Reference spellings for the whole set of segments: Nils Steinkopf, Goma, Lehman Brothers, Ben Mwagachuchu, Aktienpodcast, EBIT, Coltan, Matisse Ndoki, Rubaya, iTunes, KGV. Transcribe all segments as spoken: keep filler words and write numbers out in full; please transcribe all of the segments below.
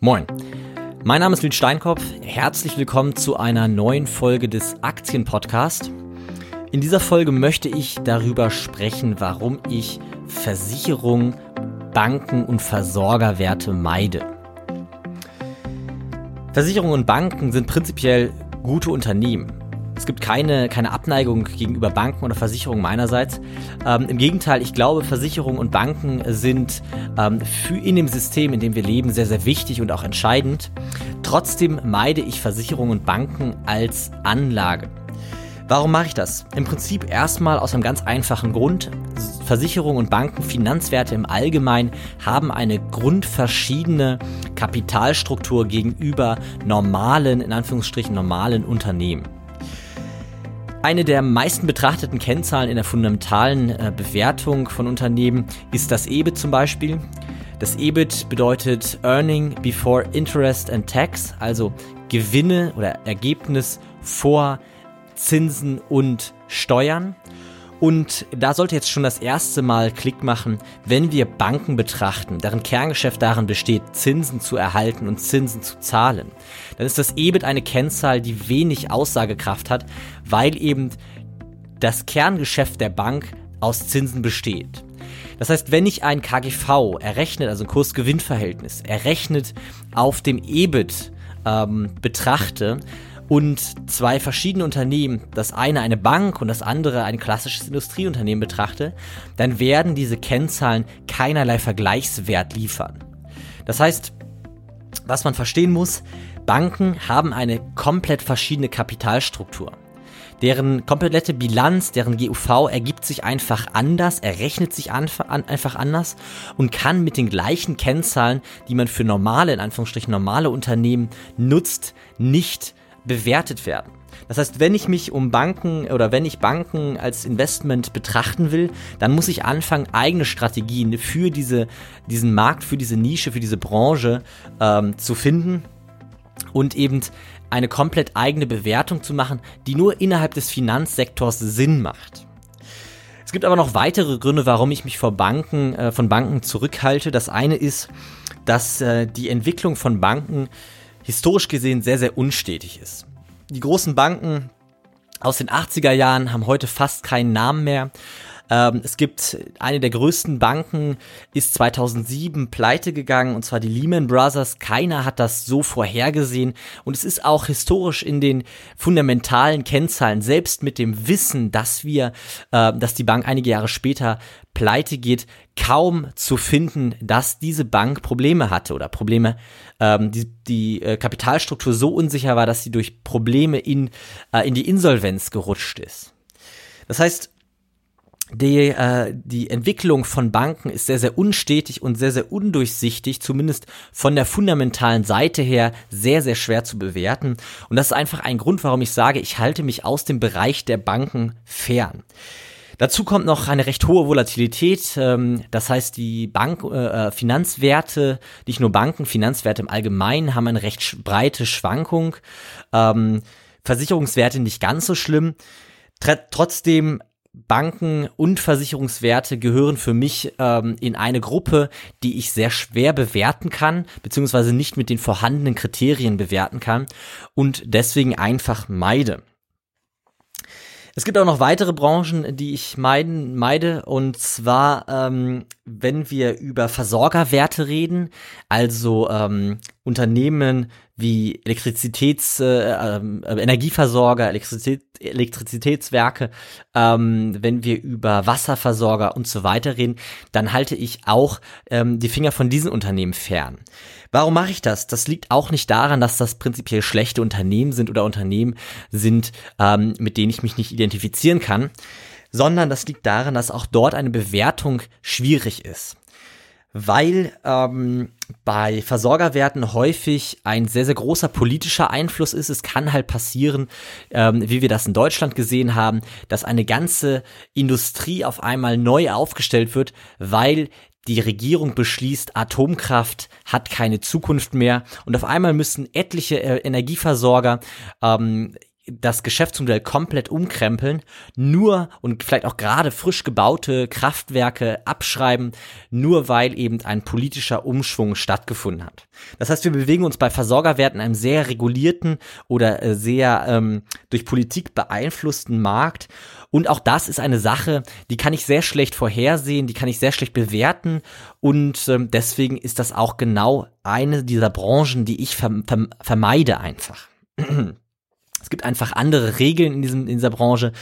Moin, mein Name ist Nils Steinkopf, herzlich willkommen zu einer neuen Folge des Aktienpodcast. In dieser Folge möchte ich darüber sprechen, warum ich Versicherungen, Banken und Versorgerwerte meide. Versicherungen und Banken sind prinzipiell gute Unternehmen. Es gibt keine, keine Abneigung gegenüber Banken oder Versicherungen meinerseits. Ähm, im Gegenteil, ich glaube, Versicherungen und Banken sind ähm, für in dem System, in dem wir leben, sehr, sehr wichtig und auch entscheidend. Trotzdem meide ich Versicherungen und Banken als Anlage. Warum mache ich das? Im Prinzip erstmal aus einem ganz einfachen Grund. Versicherungen und Banken, Finanzwerte im Allgemeinen, haben eine grundverschiedene Kapitalstruktur gegenüber normalen, in Anführungsstrichen normalen Unternehmen. Eine der meisten betrachteten Kennzahlen in der fundamentalen äh, Bewertung von Unternehmen ist das E B I T zum Beispiel. Das E B I T bedeutet Earning Before Interest and Tax, also Gewinne oder Ergebnis vor Zinsen und Steuern. Und da sollte jetzt schon das erste Mal Klick machen, wenn wir Banken betrachten, deren Kerngeschäft darin besteht, Zinsen zu erhalten und Zinsen zu zahlen. Dann ist das E B I T eine Kennzahl, die wenig Aussagekraft hat, weil eben das Kerngeschäft der Bank aus Zinsen besteht. Das heißt, wenn ich ein K G V errechnet, also ein Kursgewinnverhältnis, errechnet auf dem E B I T ähm, betrachte, und zwei verschiedene Unternehmen, das eine eine Bank und das andere ein klassisches Industrieunternehmen betrachte, dann werden diese Kennzahlen keinerlei Vergleichswert liefern. Das heißt, was man verstehen muss, Banken haben eine komplett verschiedene Kapitalstruktur. Deren komplette Bilanz, deren G U V ergibt sich einfach anders, errechnet sich einfach anders und kann mit den gleichen Kennzahlen, die man für normale, in Anführungsstrichen normale Unternehmen nutzt, nicht bewertet werden. Das heißt, wenn ich mich um Banken oder wenn ich Banken als Investment betrachten will, dann muss ich anfangen, eigene Strategien für diese, diesen Markt, für diese Nische, für diese Branche ähm, zu finden und eben eine komplett eigene Bewertung zu machen, die nur innerhalb des Finanzsektors Sinn macht. Es gibt aber noch weitere Gründe, warum ich mich vor Banken, äh, von Banken zurückhalte. Das eine ist, dass äh, die Entwicklung von Banken historisch gesehen sehr, sehr unstetig ist. Die großen Banken aus den achtziger Jahren haben heute fast keinen Namen mehr. Ähm, es gibt eine der größten Banken, ist zweitausendsieben pleite gegangen, und zwar die Lehman Brothers. Keiner hat das so vorhergesehen. Und es ist auch historisch in den fundamentalen Kennzahlen, selbst mit dem Wissen, dass wir, äh, dass die Bank einige Jahre später pleite geht, kaum zu finden, dass diese Bank Probleme hatte oder Probleme, ähm, die, die äh, Kapitalstruktur so unsicher war, dass sie durch Probleme in, äh, in die Insolvenz gerutscht ist. Das heißt, die, äh, die Entwicklung von Banken ist sehr, sehr unstetig und sehr, sehr undurchsichtig, zumindest von der fundamentalen Seite her sehr, sehr schwer zu bewerten. Und das ist einfach ein Grund, warum ich sage, ich halte mich aus dem Bereich der Banken fern. Dazu kommt noch eine recht hohe Volatilität, das heißt die Bank, äh, Finanzwerte, nicht nur Banken, Finanzwerte im Allgemeinen haben eine recht breite Schwankung, ähm, Versicherungswerte nicht ganz so schlimm, Tr- trotzdem Banken und Versicherungswerte gehören für mich ähm, in eine Gruppe, die ich sehr schwer bewerten kann, beziehungsweise nicht mit den vorhandenen Kriterien bewerten kann und deswegen einfach meide. Es gibt auch noch weitere Branchen, die ich meiden, meide, und zwar, ähm, wenn wir über Versorgerwerte reden, also ähm, Unternehmen wie Elektrizitäts, äh, äh, Energieversorger, Elektrizität, Elektrizitätswerke, ähm, wenn wir über Wasserversorger und so weiter reden, dann halte ich auch ähm, die Finger von diesen Unternehmen fern. Warum mache ich das? Das liegt auch nicht daran, dass das prinzipiell schlechte Unternehmen sind oder Unternehmen sind, ähm, mit denen ich mich nicht identifizieren kann, sondern das liegt daran, dass auch dort eine Bewertung schwierig ist. Weil ähm, bei Versorgerwerten häufig ein sehr, sehr großer politischer Einfluss ist. Es kann halt passieren, ähm, wie wir das in Deutschland gesehen haben, dass eine ganze Industrie auf einmal neu aufgestellt wird, weil die Regierung beschließt, Atomkraft hat keine Zukunft mehr. Und auf einmal müssen etliche äh, Energieversorger ähm, das Geschäftsmodell komplett umkrempeln, nur und vielleicht auch gerade frisch gebaute Kraftwerke abschreiben, nur weil eben ein politischer Umschwung stattgefunden hat. Das heißt, wir bewegen uns bei Versorgerwerten einem sehr regulierten oder sehr ähm, durch Politik beeinflussten Markt. Und auch das ist eine Sache, die kann ich sehr schlecht vorhersehen, die kann ich sehr schlecht bewerten. Und ähm, deswegen ist das auch genau eine dieser Branchen, die ich verm- verm- vermeide einfach. Es gibt einfach andere Regeln in, diesem, in dieser Branche.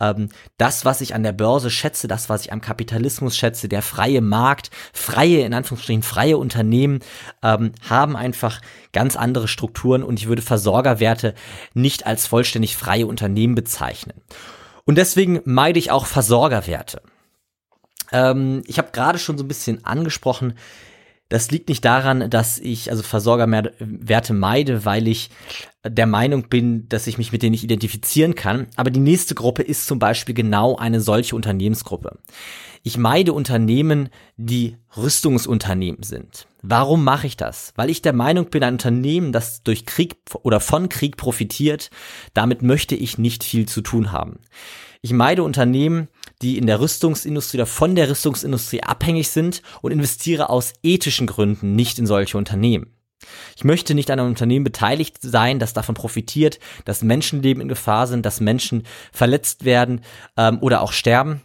Ähm, das, was ich an der Börse schätze, das, was ich am Kapitalismus schätze, der freie Markt, freie, in Anführungsstrichen, freie Unternehmen ähm, haben einfach ganz andere Strukturen und ich würde Versorgerwerte nicht als vollständig freie Unternehmen bezeichnen. Und deswegen meide ich auch Versorgerwerte. Ähm, ich habe gerade schon so ein bisschen angesprochen, das liegt nicht daran, dass ich also Versorgerwerte meide, weil ich der Meinung bin, dass ich mich mit denen nicht identifizieren kann. Aber die nächste Gruppe ist zum Beispiel genau eine solche Unternehmensgruppe. Ich meide Unternehmen, die Rüstungsunternehmen sind. Warum mache ich das? Weil ich der Meinung bin, ein Unternehmen, das durch Krieg oder von Krieg profitiert, damit möchte ich nicht viel zu tun haben. Ich meide Unternehmen, die in der Rüstungsindustrie oder von der Rüstungsindustrie abhängig sind und investiere aus ethischen Gründen nicht in solche Unternehmen. Ich möchte nicht an einem Unternehmen beteiligt sein, das davon profitiert, dass Menschenleben in Gefahr sind, dass Menschen verletzt werden ähm, oder auch sterben.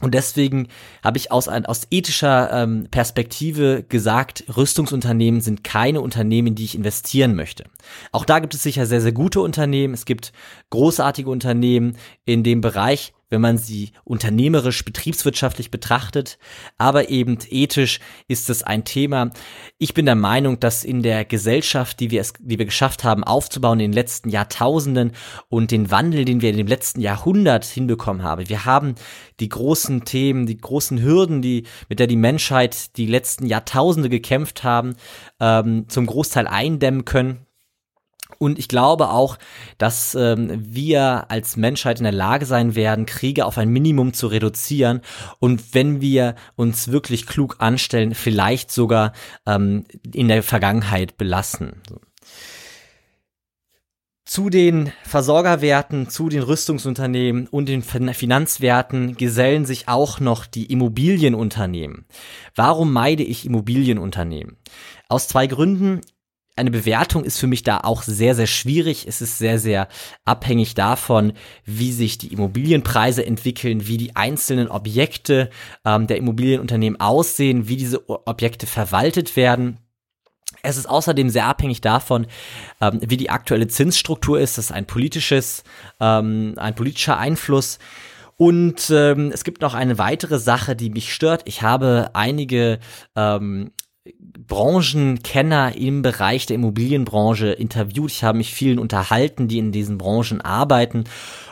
Und deswegen habe ich aus, aus ethischer ähm, Perspektive gesagt, Rüstungsunternehmen sind keine Unternehmen, in die ich investieren möchte. Auch da gibt es sicher sehr, sehr gute Unternehmen. Es gibt großartige Unternehmen in dem Bereich, wenn man sie unternehmerisch, betriebswirtschaftlich betrachtet, aber eben ethisch ist es ein Thema. Ich bin der Meinung, dass in der Gesellschaft, die wir es, die wir geschafft haben aufzubauen in den letzten Jahrtausenden und den Wandel, den wir in dem letzten Jahrhundert hinbekommen haben, wir haben die großen Themen, die großen Hürden, die mit der die Menschheit die letzten Jahrtausende gekämpft haben, ähm, zum Großteil eindämmen können. Und ich glaube auch, dass ähm, wir als Menschheit in der Lage sein werden, Kriege auf ein Minimum zu reduzieren und wenn wir uns wirklich klug anstellen, vielleicht sogar ähm, in der Vergangenheit belassen. So. Zu den Versorgerwerten, zu den Rüstungsunternehmen und den Finanzwerten gesellen sich auch noch die Immobilienunternehmen. Warum meide ich Immobilienunternehmen? Aus zwei Gründen. Eine Bewertung ist für mich da auch sehr, sehr schwierig. Es ist sehr, sehr abhängig davon, wie sich die Immobilienpreise entwickeln, wie die einzelnen Objekte ähm, der Immobilienunternehmen aussehen, wie diese Objekte verwaltet werden. Es ist außerdem sehr abhängig davon, ähm, wie die aktuelle Zinsstruktur ist. Das ist ein politisches, ähm, ein politischer Einfluss. Und ähm, es gibt noch eine weitere Sache, die mich stört. Ich habe einige ähm, Branchenkenner im Bereich der Immobilienbranche interviewt. Ich habe mich vielen unterhalten, die in diesen Branchen arbeiten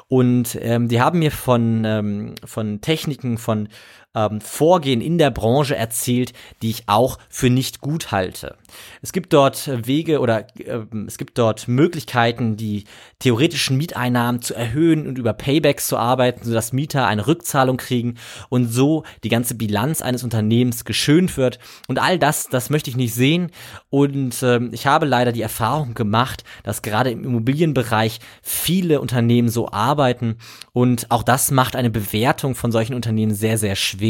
und ähm, die haben mir von, ähm, von Techniken, von ähm, Vorgehen in der Branche erzählt, die ich auch für nicht gut halte. Es gibt dort Wege oder ähm, es gibt dort Möglichkeiten, die theoretischen Mieteinnahmen zu erhöhen und über Paybacks zu arbeiten, sodass Mieter eine Rückzahlung kriegen und so die ganze Bilanz eines Unternehmens geschönt wird und all das Das möchte ich nicht sehen und ähm, ich habe leider die Erfahrung gemacht, dass gerade im Immobilienbereich viele Unternehmen so arbeiten und auch das macht eine Bewertung von solchen Unternehmen sehr, sehr schwer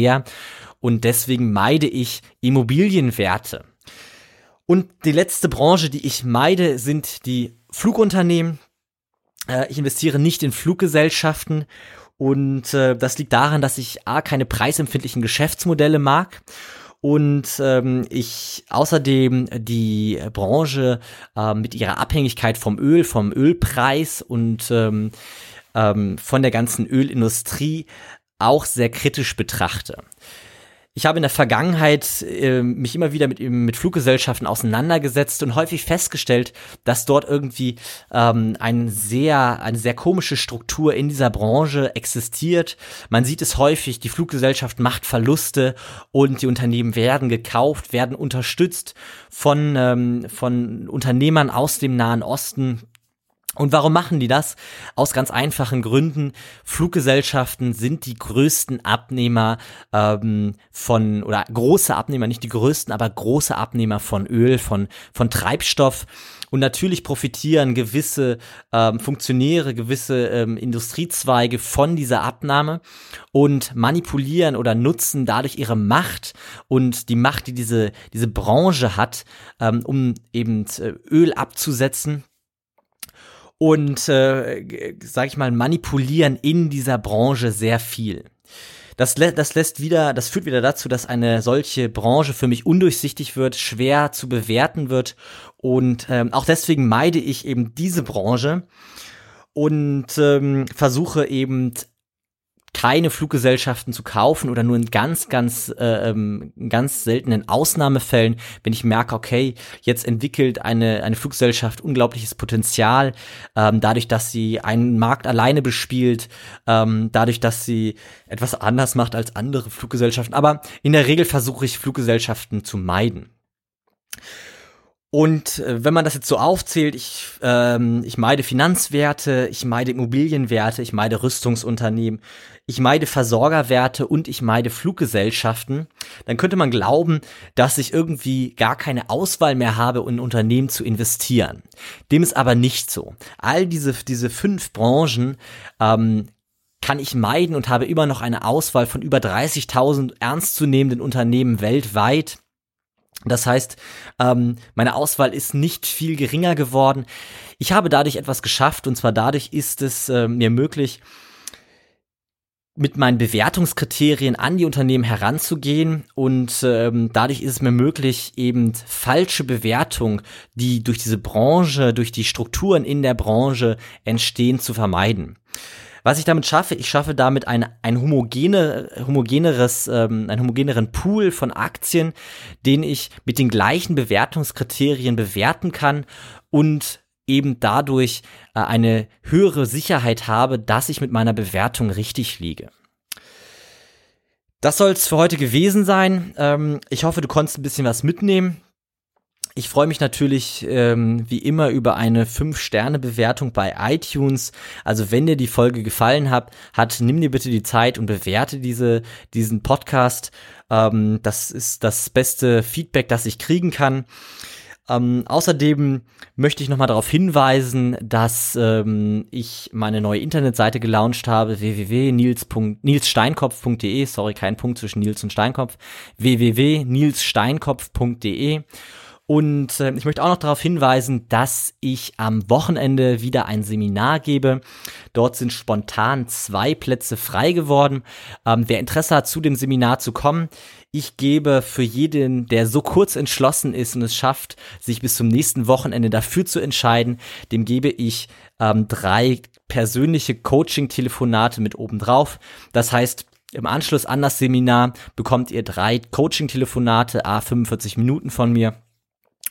und deswegen meide ich Immobilienwerte. Und die letzte Branche, die ich meide, sind die Flugunternehmen. Äh, ich investiere nicht in Fluggesellschaften. Und äh, das liegt daran, dass ich a, keine preisempfindlichen Geschäftsmodelle mag und ähm, ich außerdem die Branche äh, mit ihrer Abhängigkeit vom Öl, vom Ölpreis und ähm, ähm, von der ganzen Ölindustrie auch sehr kritisch betrachte. Ich habe in der Vergangenheit äh, mich immer wieder mit, mit Fluggesellschaften auseinandergesetzt und häufig festgestellt, dass dort irgendwie ähm, ein sehr, eine sehr komische Struktur in dieser Branche existiert. Man sieht es häufig, die Fluggesellschaft macht Verluste und die Unternehmen werden gekauft, werden unterstützt von, ähm, von Unternehmern aus dem Nahen Osten. Und warum machen die das? Aus ganz einfachen Gründen. Fluggesellschaften sind die größten Abnehmer ähm, von, oder große Abnehmer, nicht die größten, aber große Abnehmer von Öl, von, von Treibstoff. Und natürlich profitieren gewisse ähm, Funktionäre, gewisse ähm, Industriezweige von dieser Abnahme und manipulieren oder nutzen dadurch ihre Macht und die Macht, die diese, diese Branche hat, ähm, um eben Öl abzusetzen. Und, äh, sag ich mal, manipulieren in dieser Branche sehr viel. Das, das lässt wieder, das führt wieder dazu, dass eine solche Branche für mich undurchsichtig wird, schwer zu bewerten wird. Und ähm, auch deswegen meide ich eben diese Branche und ähm, versuche eben keine Fluggesellschaften zu kaufen oder nur in ganz, ganz, äh, ganz seltenen Ausnahmefällen, wenn ich merke, okay, jetzt entwickelt eine, eine Fluggesellschaft unglaubliches Potenzial, ähm, dadurch, dass sie einen Markt alleine bespielt, ähm, dadurch, dass sie etwas anders macht als andere Fluggesellschaften. Aber in der Regel versuche ich, Fluggesellschaften zu meiden. Und äh, wenn man das jetzt so aufzählt, ich, ähm, ich meide Finanzwerte, ich meide Immobilienwerte, ich meide Rüstungsunternehmen, ich meide Versorgerwerte und ich meide Fluggesellschaften, dann könnte man glauben, dass ich irgendwie gar keine Auswahl mehr habe, in Unternehmen zu investieren. Dem ist aber nicht so. All diese, diese fünf Branchen ähm, kann ich meiden und habe immer noch eine Auswahl von über dreißigtausend ernstzunehmenden Unternehmen weltweit. Das heißt, meine Auswahl ist nicht viel geringer geworden. Ich habe dadurch etwas geschafft, und zwar dadurch ist es mir möglich, mit meinen Bewertungskriterien an die Unternehmen heranzugehen, und dadurch ist es mir möglich, eben falsche Bewertungen, die durch diese Branche, durch die Strukturen in der Branche entstehen, zu vermeiden. Was ich damit schaffe, ich schaffe damit ein, ein, homogene, homogeneres, ähm, einen homogeneren Pool von Aktien, den ich mit den gleichen Bewertungskriterien bewerten kann und eben dadurch äh, eine höhere Sicherheit habe, dass ich mit meiner Bewertung richtig liege. Das soll es für heute gewesen sein. Ähm, ich hoffe, du konntest ein bisschen was mitnehmen. Ich freue mich natürlich ähm, wie immer über eine fünf Sterne Bewertung bei iTunes. Also wenn dir die Folge gefallen hat, hat nimm dir bitte die Zeit und bewerte diese, diesen Podcast. Ähm, das ist das beste Feedback, das ich kriegen kann. Ähm, außerdem möchte ich nochmal darauf hinweisen, dass ähm, ich meine neue Internetseite gelauncht habe, w w w punkt nils steinkopf punkt d e, sorry, kein Punkt zwischen Nils und Steinkopf, w w w punkt nils steinkopf punkt d e. Und äh, ich möchte auch noch darauf hinweisen, dass ich am Wochenende wieder ein Seminar gebe. Dort sind spontan zwei Plätze frei geworden. Ähm, wer Interesse hat, zu dem Seminar zu kommen, ich gebe für jeden, der so kurz entschlossen ist und es schafft, sich bis zum nächsten Wochenende dafür zu entscheiden, dem gebe ich ähm, drei persönliche Coaching-Telefonate mit obendrauf. Das heißt, im Anschluss an das Seminar bekommt ihr drei Coaching-Telefonate, à fünfundvierzig Minuten von mir.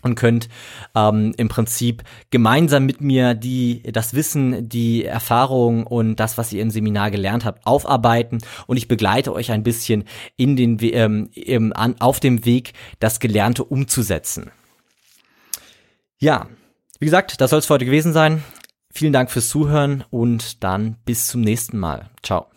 Und könnt ähm, im Prinzip gemeinsam mit mir die das Wissen, die Erfahrung und das, was ihr im Seminar gelernt habt, aufarbeiten. Und ich begleite euch ein bisschen in den ähm, im, an, auf dem Weg, das Gelernte umzusetzen. Ja, wie gesagt, das soll es für heute gewesen sein. Vielen Dank fürs Zuhören und dann bis zum nächsten Mal. Ciao.